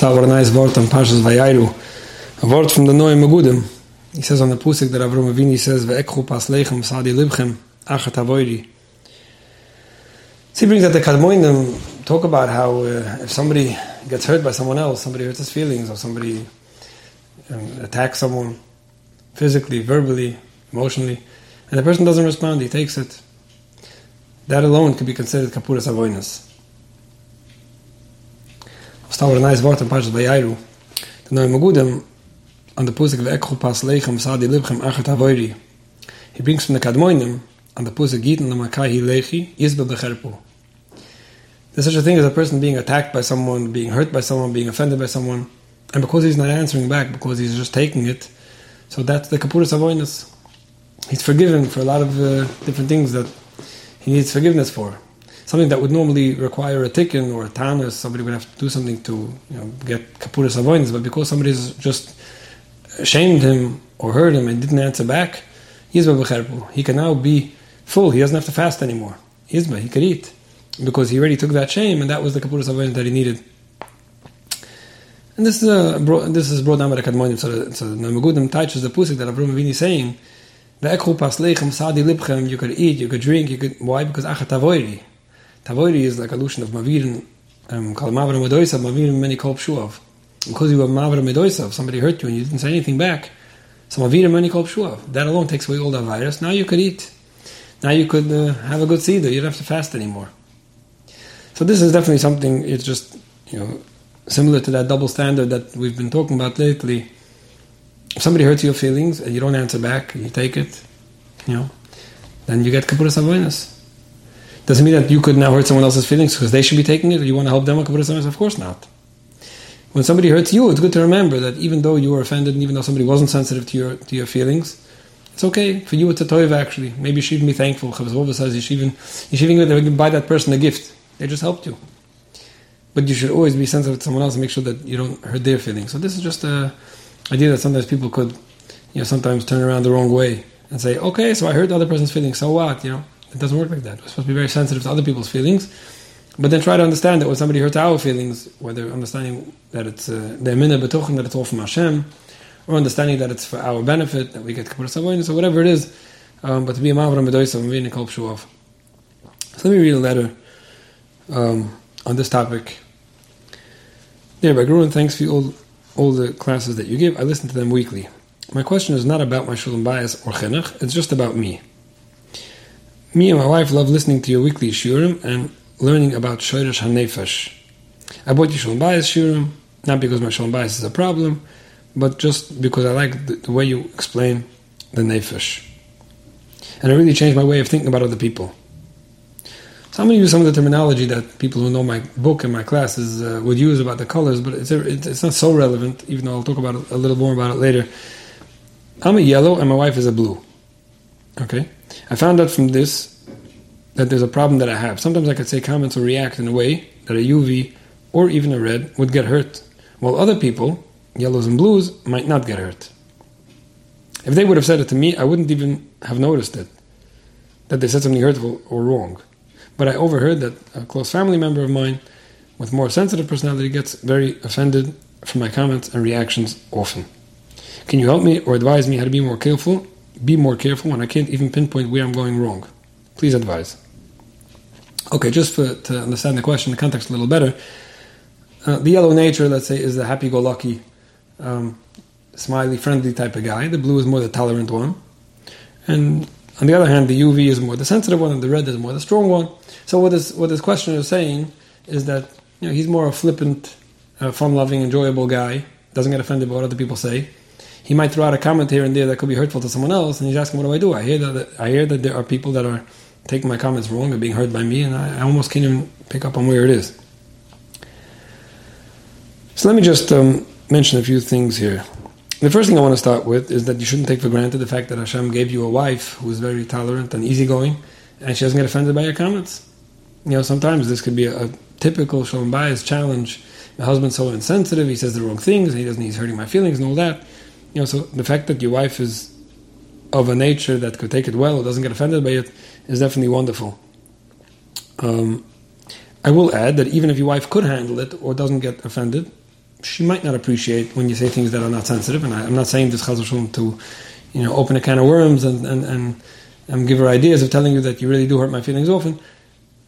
What a nice word on Parshas Vayaru. A word from the Noam Megadim. He says on the Pasuk that Avraham Avinu says, Ve'ekhu pas leichem sadi libchem, achatavoyri. So he brings that the Kadmonim talk about how if somebody gets hurt by someone else, somebody hurts his feelings, or somebody attacks someone physically, verbally, emotionally, and the person doesn't respond, he takes it. That alone could be considered Kaparas Avonos. I'll start with a nice word on Parshas Vayaru. The Noam Megadim, on the Pasuk Ve'ekhu pas leichem sadi libchem achatavoyri, he brings from the Kadmonim, on the Pasuk Gitin l'makai lechi Yisba B'cherpu. There's such a thing as a person being attacked by someone, being hurt by someone, being offended by someone, and because he's not answering back, because he's just taking it, so that's the Kaparas Avonos. He's forgiven for a lot of different things that he needs forgiveness for. Something that would normally require a tikkun or a tana, somebody would have to do something to get Kaparas Avonos, but because somebody's just shamed him or hurt him and didn't answer back, Yisba B'cherpu, he can now be full. He doesn't have to fast anymore. Yisba, he could eat, because he already took that shame, and that was the Kaparas Avonos that he needed. And this is brought down by the Kadmonim. So the Noam Megadim touches the Pasuk that Avraham Avinu is saying, Ve'ekhu pas leichem sadi libchem, you could eat, you could drink, you could... Why? Because achatavoyri. Tavoyri is like a lotion of mavirin, called ma'avir al midotav, mavirin many called shuav. Because you were ma'avir al midotav, somebody hurt you and you didn't say anything back, so mavirin many called shuav. That alone takes away all that virus. Now you could eat. Now you could have a good seeder. You don't have to fast anymore. So this is definitely something, it's just, similar to that double standard that we've been talking about lately. If somebody hurts your feelings and you don't answer back, and you take it, then you get Kaparas Avonos. Doesn't mean that you could now hurt someone else's feelings because they should be taking it, or you want to help them with Kaparas Avonos? Of course not. When somebody hurts you, it's good to remember that even though you were offended, and even though somebody wasn't sensitive to your feelings, it's okay. For you, it's a toiva, actually. Maybe you should even be thankful. Chavzvova says you should even buy that person a gift. They just helped you. But you should always be sensitive to someone else and make sure that you don't hurt their feelings. So this is just a idea that sometimes people could, sometimes turn around the wrong way and say, okay, so I hurt the other person's feelings, so what? It doesn't work like that. We're supposed to be very sensitive to other people's feelings, but then try to understand that when somebody hurts our feelings, whether understanding that it's their minna b'tochen, that it's all from Hashem, or understanding that it's for our benefit, that we get Kaparas Avonos, or whatever it is, but to be a ma'avir al midotav and be in a kol shuav. So let me read a letter on this topic. Dear Rabbi Gruen, thanks for all the classes that you give. I listen to them weekly. My question is not about my Sholom Bayis or Chinuch, it's just about me. Me and my wife love listening to your weekly shiurim and learning about Shoyrash HaNefesh. I bought your Sholom Bayis shiurim, not because my Sholom Bayis is a problem, but just because I like the way you explain the Nefesh. And it really changed my way of thinking about other people. So I'm going to use some of the terminology that people who know my book and my classes would use about the colors, but it's not so relevant, even though I'll talk about it, a little more about it later. I'm a yellow and my wife is a blue. Okay? I found out from this that there's a problem that I have. Sometimes I could say comments or react in a way that a UV or even a red would get hurt, while other people, yellows and blues, might not get hurt. If they would have said it to me, I wouldn't even have noticed it, that they said something hurtful or wrong. But I overheard that a close family member of mine with more sensitive personality gets very offended from my comments and reactions often. Can you help me or advise me how to be more careful? Be more careful when I can't even pinpoint where I'm going wrong. Please advise. Okay, just to understand the question, the context a little better. The yellow nature, let's say, is the happy-go-lucky, smiley, friendly type of guy. The blue is more the tolerant one. And on the other hand, the UV is more the sensitive one, and the red is more the strong one. So what this questioner is saying is that he's more a flippant, fun-loving, enjoyable guy. Doesn't get offended by what other people say. He might throw out a comment here and there that could be hurtful to someone else, and he's asking, what do? I hear that there are people that are taking my comments wrong and being hurt by me, and I almost can't even pick up on where it is. So let me just mention a few things here. The first thing I want to start with is that you shouldn't take for granted the fact that Hashem gave you a wife who is very tolerant and easygoing, and she doesn't get offended by your comments. Sometimes this could be a typical Sholom Bayis challenge. My husband's so insensitive, he says the wrong things, and he's hurting my feelings and all that. So the fact that your wife is of a nature that could take it well or doesn't get offended by it is definitely wonderful. I will add that even if your wife could handle it or doesn't get offended, she might not appreciate when you say things that are not sensitive. And I'm not saying this Chaz V'Shalom to, you know, open a can of worms and give her ideas of telling you that you really do hurt my feelings often.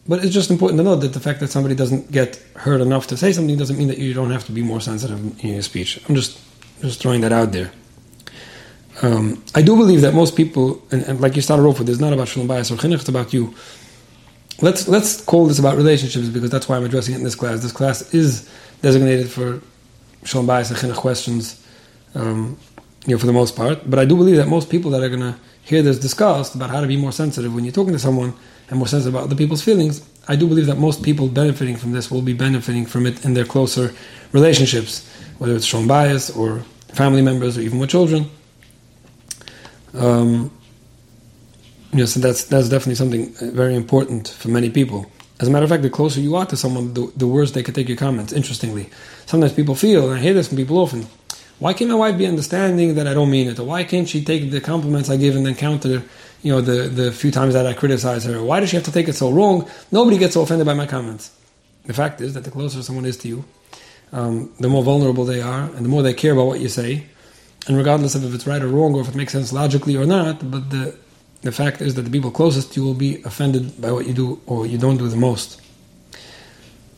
But it's just important to note that the fact that somebody doesn't get hurt enough to say something doesn't mean that you don't have to be more sensitive in your speech. I'm just throwing that out there. I do believe that most people, and like you started off with, it's not about Sholom Bayis or Chinuch, it's about you. Let's call this about relationships, because that's why I'm addressing it in this class. This class is designated for Sholom Bayis and Chinuch questions, for the most part. But I do believe that most people that are going to hear this discussed about how to be more sensitive when you're talking to someone and more sensitive about other people's feelings, I do believe that most people benefiting from this will be benefiting from it in their closer relationships, whether it's Sholom Bayis or family members or even with children. So that's definitely something very important for many people. As a matter of fact, the closer you are to someone, the worse they could take your comments. Interestingly, sometimes people feel, and I hear this from people often, why can't my wife be understanding that I don't mean it? Or why can't she take the compliments I give and then counter, the few times that I criticize her? Why does she have to take it so wrong? Nobody gets so offended by my comments. The fact is that the closer someone is to you, the more vulnerable they are, and the more they care about what you say. And regardless of if it's right or wrong, or if it makes sense logically or not, but the fact is that the people closest to you will be offended by what you do or you don't do the most.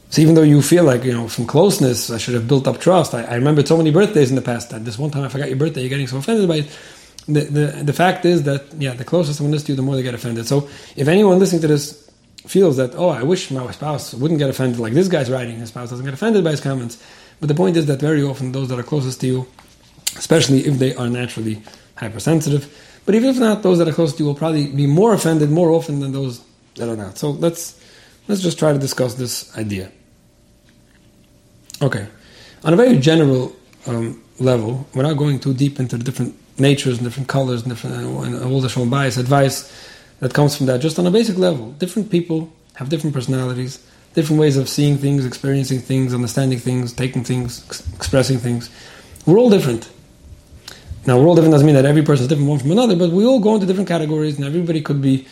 So even though you feel like, from closeness, I should have built up trust. I remembered so many birthdays in the past that this one time I forgot your birthday, you're getting so offended by it. The fact is that, the closer someone is to you, the more they get offended. So if anyone listening to this feels that, I wish my spouse wouldn't get offended, like this guy's writing, his spouse doesn't get offended by his comments. But the point is that very often those that are closest to you, especially if they are naturally hypersensitive, but even if not, those that are close to you will probably be more offended more often than those that are not. So let's just try to discuss this idea. Okay, on a very general level, without going too deep into the different natures and different colors and all the Sholom Bayis advice that comes from that, just on a basic level, different people have different personalities, different ways of seeing things, experiencing things, understanding things, taking things, expressing things. We're all different. Now, we're all different doesn't mean that every person is different one from another, but we all go into different categories, and everybody could be,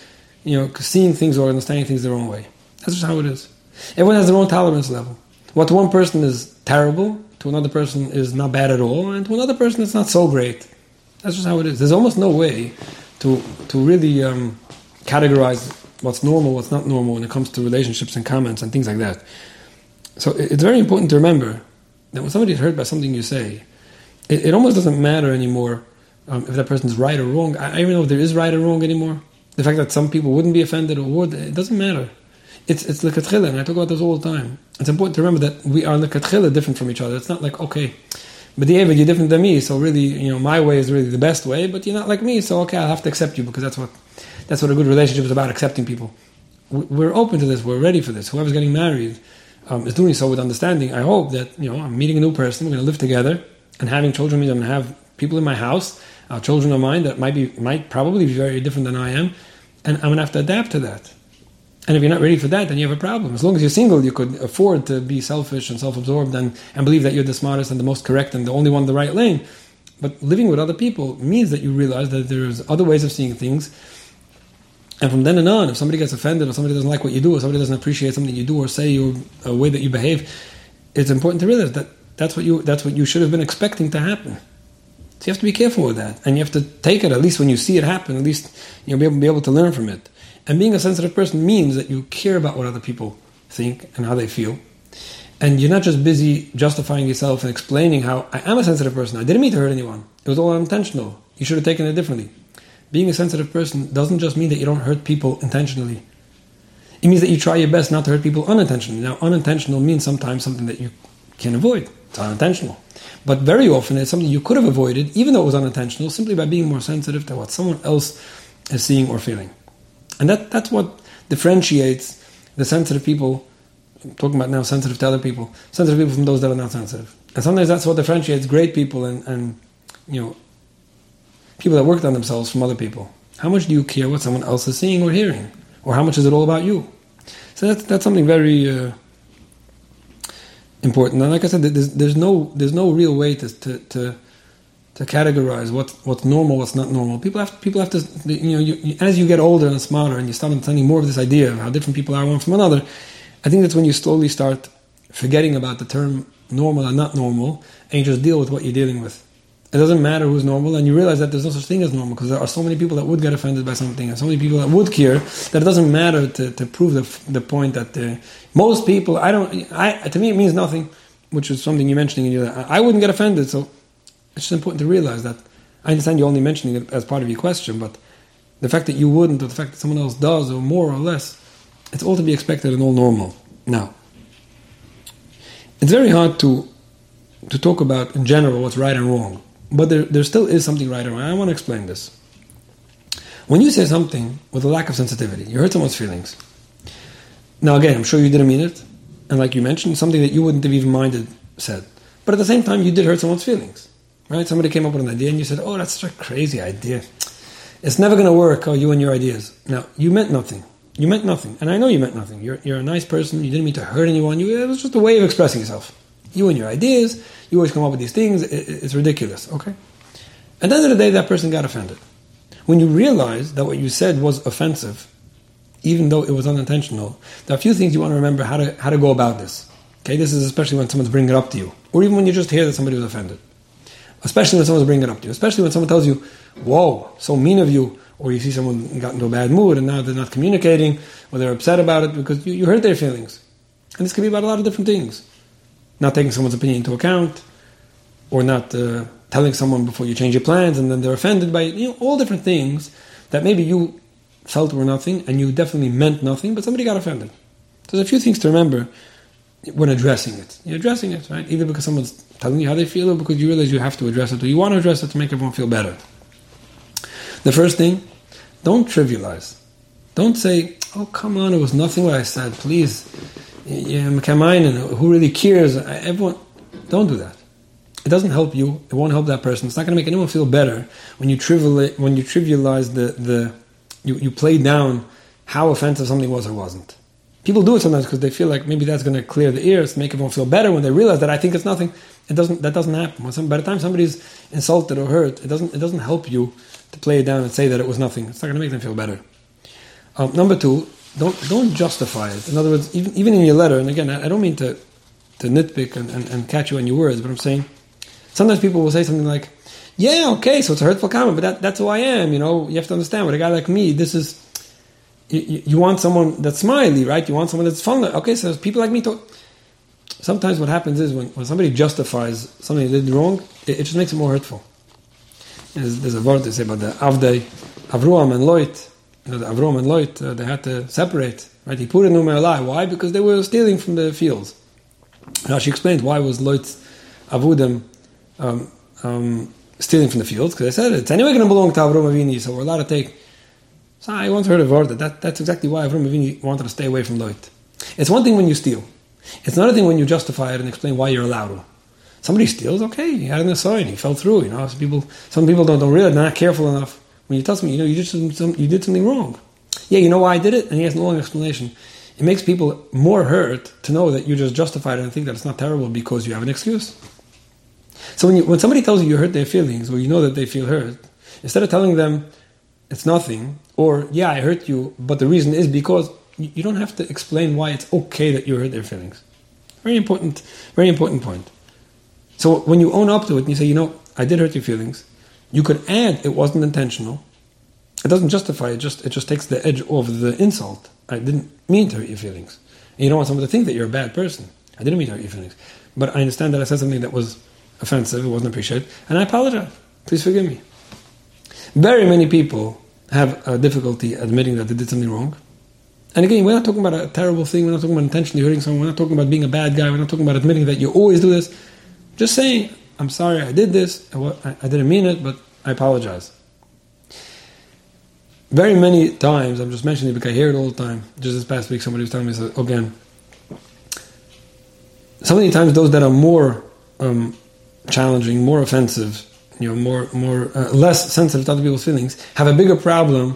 seeing things or understanding things their own way. That's just how it is. Everyone has their own tolerance level. What to one person is terrible, to another person is not bad at all, and to another person it's not so great. That's just how it is. There's almost no way to really categorize what's normal, what's not normal when it comes to relationships and comments and things like that. So it's very important to remember that when somebody is hurt by something you say, it almost doesn't matter anymore if that person's right or wrong. I don't even know if there is right or wrong anymore. The fact that some people wouldn't be offended or would, it doesn't matter. It's l'katchila, and I talk about this all the time. It's important to remember that we are l'katchila different from each other. It's not like, okay, but David, you're different than me, so really, my way is really the best way, but you're not like me, so okay, I'll have to accept you, because that's what a good relationship is about, accepting people. We're open to this. We're ready for this. Whoever's getting married is doing so with understanding. I hope that, I'm meeting a new person, we're going to live together, and having children means I'm going to have people in my house, our children of mine, that might probably be very different than I am, and I'm going to have to adapt to that. And if you're not ready for that, then you have a problem. As long as you're single, you could afford to be selfish and self-absorbed and believe that you're the smartest and the most correct and the only one in the right lane. But living with other people means that you realize that there's other ways of seeing things. And from then on, if somebody gets offended or somebody doesn't like what you do or somebody doesn't appreciate something you do or say or a way that you behave, it's important to realize that That's what you should have been expecting to happen. So you have to be careful with that, and you have to take it, at least when you see it happen, at least you'll be able to learn from it. And being a sensitive person means that you care about what other people think and how they feel, and you're not just busy justifying yourself and explaining how I am a sensitive person, I didn't mean to hurt anyone, it was all intentional, you should have taken it differently. Being a sensitive person doesn't just mean that you don't hurt people intentionally. It means that you try your best not to hurt people unintentionally. Now, unintentional means sometimes something that you can avoid. It's unintentional. But very often it's something you could have avoided, even though it was unintentional, simply by being more sensitive to what someone else is seeing or feeling. And that's what differentiates the sensitive people, I'm talking about now sensitive to other people, sensitive people from those that are not sensitive. And sometimes that's what differentiates great people and people that worked on themselves from other people. How much do you care what someone else is seeing or hearing? Or how much is it all about you? So that's something very... important. And like I said, there's no real way to categorize what's normal, what's not normal. People have to as you get older and smarter and you start understanding more of this idea of how different people are one from another, I think that's when you slowly start forgetting about the term normal and not normal, and you just deal with what you're dealing with. It doesn't matter who's normal, and you realize that there's no such thing as normal, because there are so many people that would get offended by something, and so many people that would care, that it doesn't matter to prove the point that most people, to me it means nothing, which is something you're mentioning in your life. I wouldn't get offended, so it's just important to realize that. I understand you're only mentioning it as part of your question, but the fact that you wouldn't, or the fact that someone else does, or more or less, it's all to be expected and all normal. Now, it's very hard to talk about, in general, what's right and wrong. But there still is something right and wrong. I want to explain this. When you say something with a lack of sensitivity, you hurt someone's feelings. Now, again, I'm sure you didn't mean it. And like you mentioned, something that you wouldn't have even minded said. But at the same time, you did hurt someone's feelings. Right? Somebody came up with an idea and you said, oh, that's such a crazy idea. It's never going to work, oh, you and your ideas. Now, you meant nothing. You meant nothing. And I know you meant nothing. You're a nice person. You didn't mean to hurt anyone. It was just a way of expressing yourself. You and your ideas, you always come up with these things, it's ridiculous, okay? At the end of the day, that person got offended. When you realize that what you said was offensive, even though it was unintentional, there are a few things you want to remember how to go about this. Okay, this is especially when someone's bringing it up to you, or even when you just hear that somebody was offended. Especially when someone's bringing it up to you, especially when someone tells you, whoa, so mean of you, or you see someone got into a bad mood and now they're not communicating, or they're upset about it because you hurt their feelings. And this can be about a lot of different things. Not taking someone's opinion into account, or not telling someone before you change your plans, and then they're offended by it. All different things that maybe you felt were nothing, and you definitely meant nothing, but somebody got offended. So there's a few things to remember when addressing it. You're addressing it, right? Either because someone's telling you how they feel, or because you realize you have to address it, or you want to address it to make everyone feel better. The first thing, don't trivialize. Don't say, oh, come on, it was nothing what I said, please. Who really cares? Everyone, don't do that. It doesn't help you. It won't help that person. It's not going to make anyone feel better when you trivialize you play down how offensive something was or wasn't. People do it sometimes because they feel like maybe that's going to clear the ears, make everyone feel better when they realize that I think it's nothing. That doesn't happen. By the time somebody's insulted or hurt, it doesn't help you to play it down and say that it was nothing. It's not going to make them feel better. Number two. Don't justify it. In other words, even in your letter, and again, I don't mean to nitpick and catch you on your words, but I'm saying, sometimes people will say something like, yeah, okay, so it's a hurtful comment, but that's who I am, you have to understand, with a guy like me, this is, you want someone that's smiley, right? You want someone that's fun, okay, so people like me talk. Sometimes what happens is, when somebody justifies something they did wrong, it just makes it more hurtful. There's a word they say about the Avdei Avraham and Loit. Avrom and Loit, they had to separate. Right? He put in no alive. Why? Because they were stealing from the fields. Now she explained why was Loit's Avudim stealing from the fields, because they said it's anyway going to belong to Avraham Avinu, so we're allowed to take. So I once heard a word that's exactly why Avraham Avinu wanted to stay away from Loit. It's one thing when you steal. It's another thing when you justify it and explain why you're allowed to. Somebody steals, okay, he had an assign, he fell through. Some people don't realize, they're not careful enough. When you tell me, you did something wrong. Yeah, you know why I did it? And he has no long explanation. It makes people more hurt to know that you just justified it and think that it's not terrible because you have an excuse. So when somebody tells you hurt their feelings, or you know that they feel hurt, instead of telling them it's nothing, or yeah, I hurt you, but the reason is because you don't have to explain why it's okay that you hurt their feelings. Very important point. So when you own up to it and you say, I did hurt your feelings, you could add, it wasn't intentional. It doesn't justify it, it just takes the edge off the insult. I didn't mean to hurt your feelings. And you don't want someone to think that you're a bad person. I didn't mean to hurt your feelings. But I understand that I said something that was offensive, it wasn't appreciated, and I apologize. Please forgive me. Very many people have difficulty admitting that they did something wrong. And again, we're not talking about a terrible thing, we're not talking about intentionally hurting someone, we're not talking about being a bad guy, we're not talking about admitting that you always do this. Just saying, I'm sorry I did this, I didn't mean it, but I apologize. Very many times, I'm just mentioning it because I hear it all the time, just this past week somebody was telling me, so again, so many times those that are more challenging, more offensive, less sensitive to other people's feelings, have a bigger problem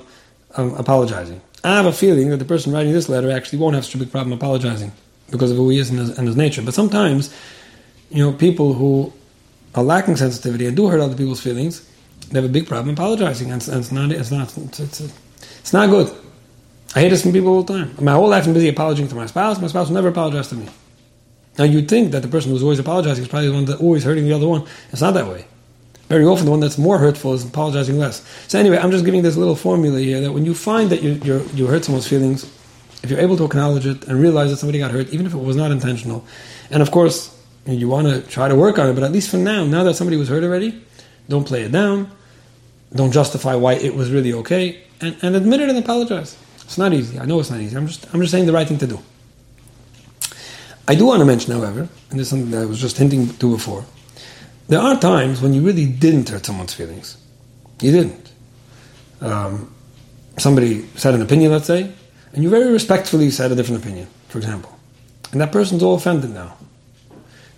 apologizing. I have a feeling that the person writing this letter actually won't have such a big problem apologizing because of who he is and his nature. But sometimes, people who are lacking sensitivity and do hurt other people's feelings, they have a big problem apologizing, and it's not good. I hear this from people all the time. My whole life I'm busy apologizing to my spouse will never apologize to me. Now you'd think that the person who's always apologizing is probably the one that's always hurting the other one. It's not that way. Very often the one that's more hurtful is apologizing less. So anyway, I'm just giving this little formula here that when you find that you hurt someone's feelings, if you're able to acknowledge it and realize that somebody got hurt, even if it was not intentional, and of course you want to try to work on it, but at least for now that somebody was hurt already, don't play it down, don't justify why it was really okay, and admit it and apologize. It's not easy. I know it's not easy. I'm just saying the right thing to do. I do want to mention, however, and this is something that I was just hinting to before, there are times when you really didn't hurt someone's feelings. You didn't. Somebody said an opinion, let's say, and you very respectfully said a different opinion, for example. And that person's all offended now.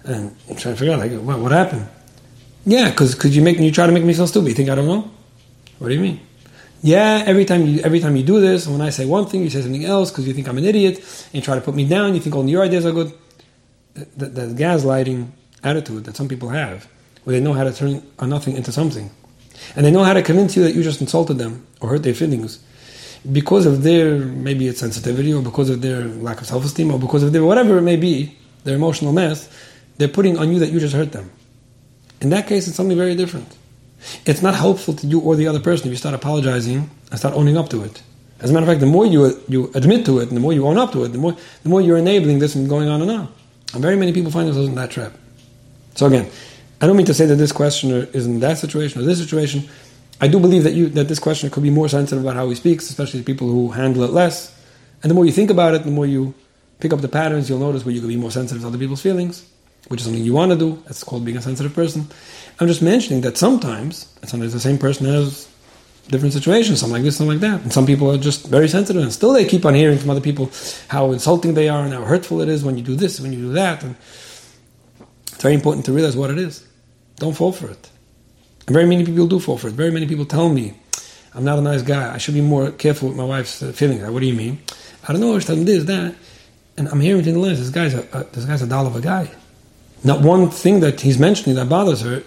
And I'm trying to figure out, like, what happened? Yeah, because you try to make me feel stupid. You think I don't know? What do you mean? Yeah, every time you do this, and when I say one thing, you say something else because you think I'm an idiot, and you try to put me down, you think only your ideas are good. That gaslighting attitude that some people have, where they know how to turn a nothing into something. And they know how to convince you that you just insulted them or hurt their feelings because of their, maybe it's sensitivity, or because of their lack of self-esteem, or because of their whatever it may be, their emotional mess, they're putting on you that you just hurt them. In that case, it's something very different. It's not helpful to you or the other person if you start apologizing and start owning up to it. As a matter of fact, the more you admit to it, and the more you own up to it, the more you're enabling this and going on and on. And very many people find themselves in that trap. So again, I don't mean to say that this questioner is in that situation or this situation. I do believe that this questioner could be more sensitive about how he speaks, especially to people who handle it less. And the more you think about it, the more you pick up the patterns, you'll notice where you could be more sensitive to other people's feelings, which is something you want to do. That's called being a sensitive person. I'm just mentioning that sometimes the same person has different situations, something like this, something like that. And some people are just very sensitive, and still they keep on hearing from other people how insulting they are and how hurtful it is when you do this, when you do that. And it's very important to realize what it is. Don't fall for it. And very many people do fall for it. Very many people tell me, I'm not a nice guy. I should be more careful with my wife's feelings. Like, what do you mean? I don't know. She's done this, that. And I'm hearing things like this. This guy's a doll of a guy. Not one thing that he's mentioning that bothers her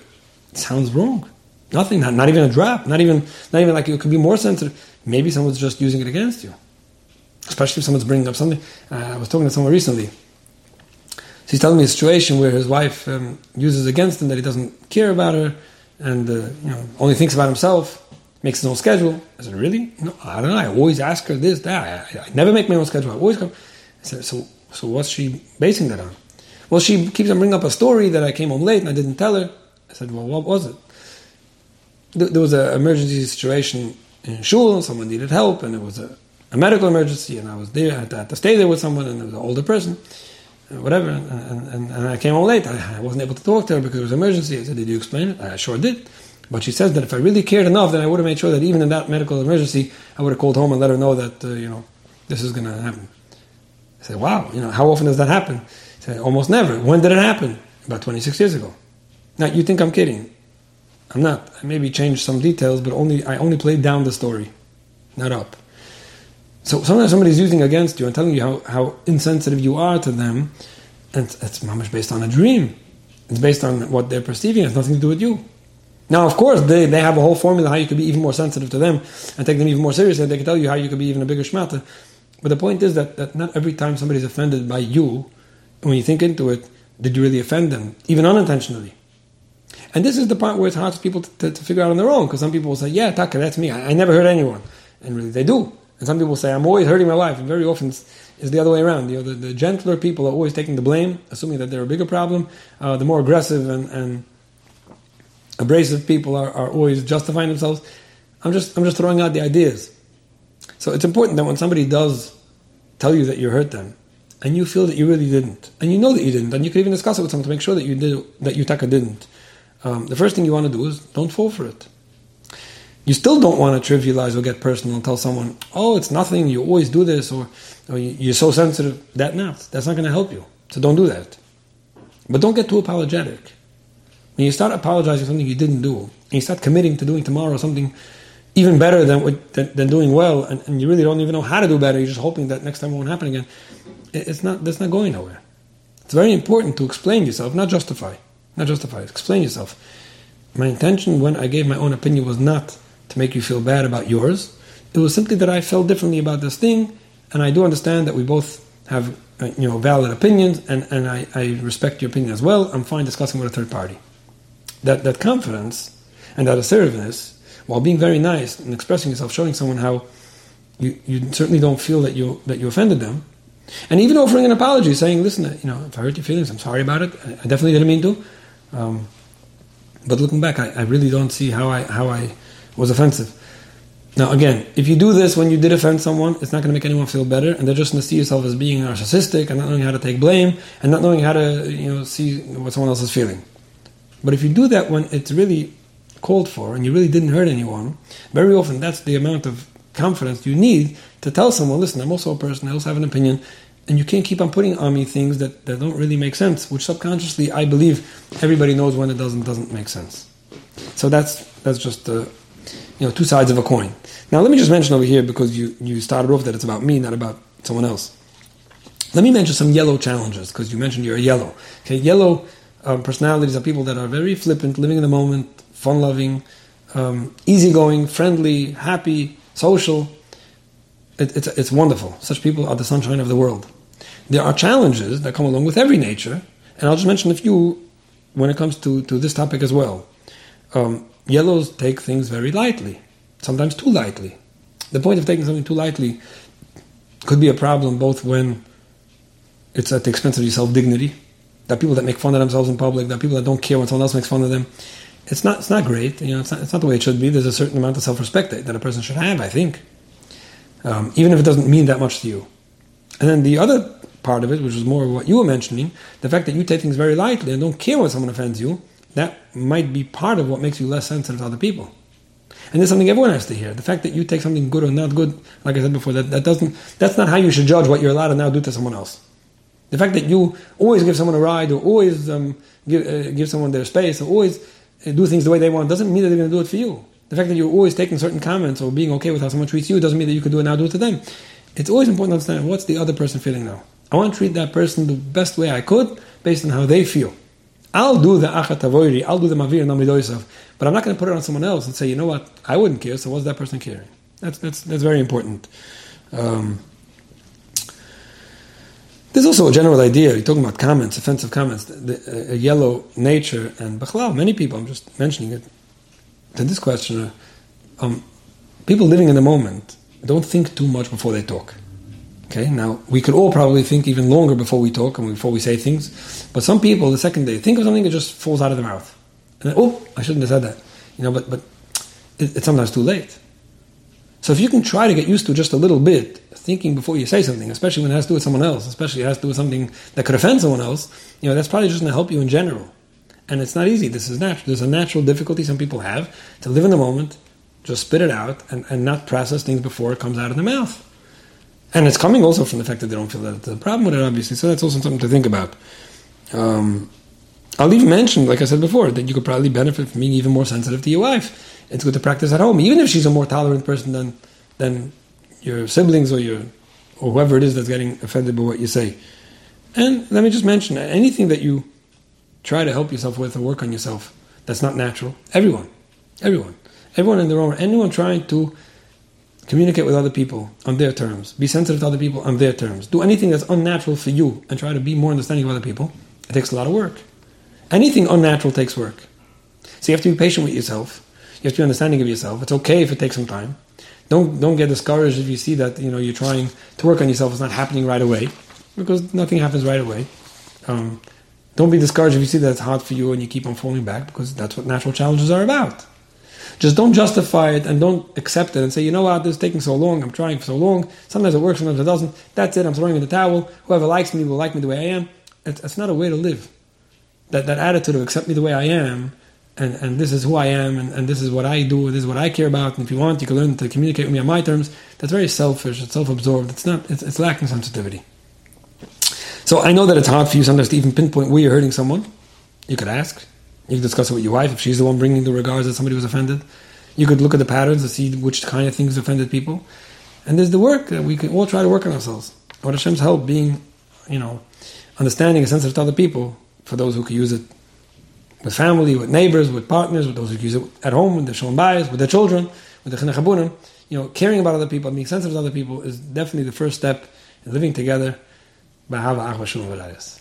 sounds wrong. Nothing, not even a drop, not even like you could be more sensitive. Maybe someone's just using it against you. Especially if someone's bringing up something. I was talking to someone recently. He's telling me a situation where his wife uses against him that he doesn't care about her and only thinks about himself, makes his own schedule. I said, really? No, I don't know. I always ask her this, that. I never make my own schedule. I always come. I said, so what's she basing that on? Well, she keeps on bringing up a story that I came home late and I didn't tell her. I said, well, what was it? There was an emergency situation in shul, and someone needed help, and it was a medical emergency, and I was there, I had to stay there with someone, and it was an older person, and whatever, and I came home late. I wasn't able to talk to her because it was an emergency. I said, did you explain it? I sure did. But she says that if I really cared enough, then I would have made sure that even in that medical emergency, I would have called home and let her know that, this is going to happen. I said, wow, how often does that happen? Say, almost never. When did it happen? About 26 years ago. Now, you think I'm kidding. I'm not. I maybe changed some details, but I only played down the story, not up. So sometimes somebody's using against you and telling you how insensitive you are to them, and it's mamish based on a dream. It's based on what they're perceiving. It has nothing to do with you. Now, of course, they have a whole formula how you could be even more sensitive to them and take them even more seriously, and they can tell you how you could be even a bigger shmata. But the point is that not every time somebody's offended by you, when you think into it, did you really offend them, even unintentionally? And this is the part where it's hard for people to figure out on their own, because some people will say, yeah, Taka, that's me, I never hurt anyone. And really, they do. And some people say, I'm always hurting my wife, and very often it's the other way around. The gentler people are always taking the blame, assuming that they're a bigger problem. The more aggressive and abrasive people are always justifying themselves. I'm just throwing out the ideas. So it's important that when somebody does tell you that you hurt them, and you feel that you really didn't, and you know that you didn't, and you could even discuss it with someone to make sure that you did, that you Taka didn't. The first thing you want to do is don't fall for it. You still don't want to trivialize or get personal and tell someone, oh, it's nothing, you always do this, or you're so sensitive. That's not going to help you. So don't do that. But don't get too apologetic. When you start apologizing for something you didn't do, and you start committing to doing tomorrow something even better than doing well, and you really don't even know how to do better, you're just hoping that next time it won't happen again, that's not going nowhere. It's very important to explain yourself, not justify, explain yourself. My intention when I gave my own opinion was not to make you feel bad about yours. It was simply that I felt differently about this thing, and I do understand that we both have valid opinions, and I respect your opinion as well. I'm fine discussing with a third party. That confidence and that assertiveness, while being very nice and expressing yourself, showing someone how you certainly don't feel that you offended them, and even offering an apology, saying, "Listen, if I hurt your feelings, I'm sorry about it. I definitely didn't mean to. But looking back, I really don't see how I was offensive." Now, again, if you do this when you did offend someone, it's not going to make anyone feel better, and they're just going to see yourself as being narcissistic and not knowing how to take blame and not knowing how to see what someone else is feeling. But if you do that when it's really called for and you really didn't hurt anyone, very often that's the amount of confidence you need to tell someone, "Listen, I'm also a person, I also have an opinion, and you can't keep on putting on me things that don't really make sense," which subconsciously I believe everybody knows when it doesn't make sense. So that's just two sides of a coin. Now let me just mention over here, because you started off that it's about me, not about someone else. Let me mention some yellow challenges, because you mentioned you're a yellow. Okay, yellow personalities are people that are very flippant, living in the moment, fun-loving, easygoing, friendly, happy, social. It's wonderful. Such people are the sunshine of the world. There are challenges that come along with every nature, and I'll just mention a few when it comes to this topic as well. Yellows take things very lightly, sometimes too lightly. The point of taking something too lightly could be a problem both when it's at the expense of your self-dignity. There are people that make fun of themselves in public. There are people that don't care when someone else makes fun of them. It's not great. It's not the way it should be. There's a certain amount of self-respect that a person should have, I think. Even if it doesn't mean that much to you. And then the other part of it, which is more of what you were mentioning, the fact that you take things very lightly and don't care when someone offends you, that might be part of what makes you less sensitive to other people. And there's something everyone has to hear. The fact that you take something good or not good, like I said before, that's not how you should judge what you're allowed to now do to someone else. The fact that you always give someone a ride, or always give someone their space, or always do things the way they want, doesn't mean that they're going to do it for you. The fact that you're always taking certain comments or being okay with how someone treats you doesn't mean that you can do it now, do it to them. It's always important to understand, what's the other person feeling now? I want to treat that person the best way I could based on how they feel. I'll do the achatavoyri, I'll do the mavirin al midotav, but I'm not going to put it on someone else and say, you know what, I wouldn't care, so what's that person caring? That's very important. There's also a general idea, you're talking about comments, offensive comments, the yellow nature, and b'chlal, many people, I'm just mentioning it, to this questioner, people living in the moment don't think too much before they talk. Okay, now, we could all probably think even longer before we talk and before we say things, but some people, the second they think of something, it just falls out of their mouth. And then, oh, I shouldn't have said that. But it's sometimes too late. So if you can try to get used to just a little bit, thinking before you say something, especially when it has to do with someone else, especially it has to do with something that could offend someone else, that's probably just going to help you in general. And it's not easy. This is natural. There's a natural difficulty some people have to live in the moment, just spit it out, and not process things before it comes out of their mouth. And it's coming also from the fact that they don't feel that it's a problem with it, obviously. So that's also something to think about. I'll even mention, like I said before, that you could probably benefit from being even more sensitive to your wife. It's good to practice at home, even if she's a more tolerant person than your siblings or whoever it is that's getting offended by what you say. And let me just mention, anything that you try to help yourself with or work on yourself that's not natural, everyone in their own, anyone trying to communicate with other people on their terms, be sensitive to other people on their terms, do anything that's unnatural for you and try to be more understanding of other people, it takes a lot of work. Anything unnatural takes work. So you have to be patient with yourself, you have to be understanding of yourself. It's okay if it takes some time. Don't get discouraged if you see that you're trying to work on yourself, it's not happening right away, because nothing happens right away. Don't be discouraged if you see that it's hard for you and you keep on falling back, because that's what natural challenges are about. Just don't justify it and don't accept it and say, you know what, this is taking so long, I'm trying for so long, sometimes it works, sometimes it doesn't, that's it, I'm throwing in the towel, whoever likes me will like me the way I am. It's not a way to live. That attitude of accept me the way I am, and this is who I am, and this is what I do, this is what I care about, and if you want, you can learn to communicate with me on my terms. That's very selfish, it's self-absorbed, it's lacking sensitivity. So I know that it's hard for you sometimes to even pinpoint where you're hurting someone. You could ask. You could discuss it with your wife if she's the one bringing the regards that somebody was offended. You could look at the patterns to see which kind of things offended people. And there's the work that we can all try to work on ourselves. With Hashem's help, being, understanding and sensitive to other people, for those who could use it with family, with neighbors, with partners, with those who could use it at home, with the Sholom Bayis, with their children, with the Kaparas Avonos, caring about other people, being sensitive to other people is definitely the first step in living together Ba'ava Achma Sholom Bayis.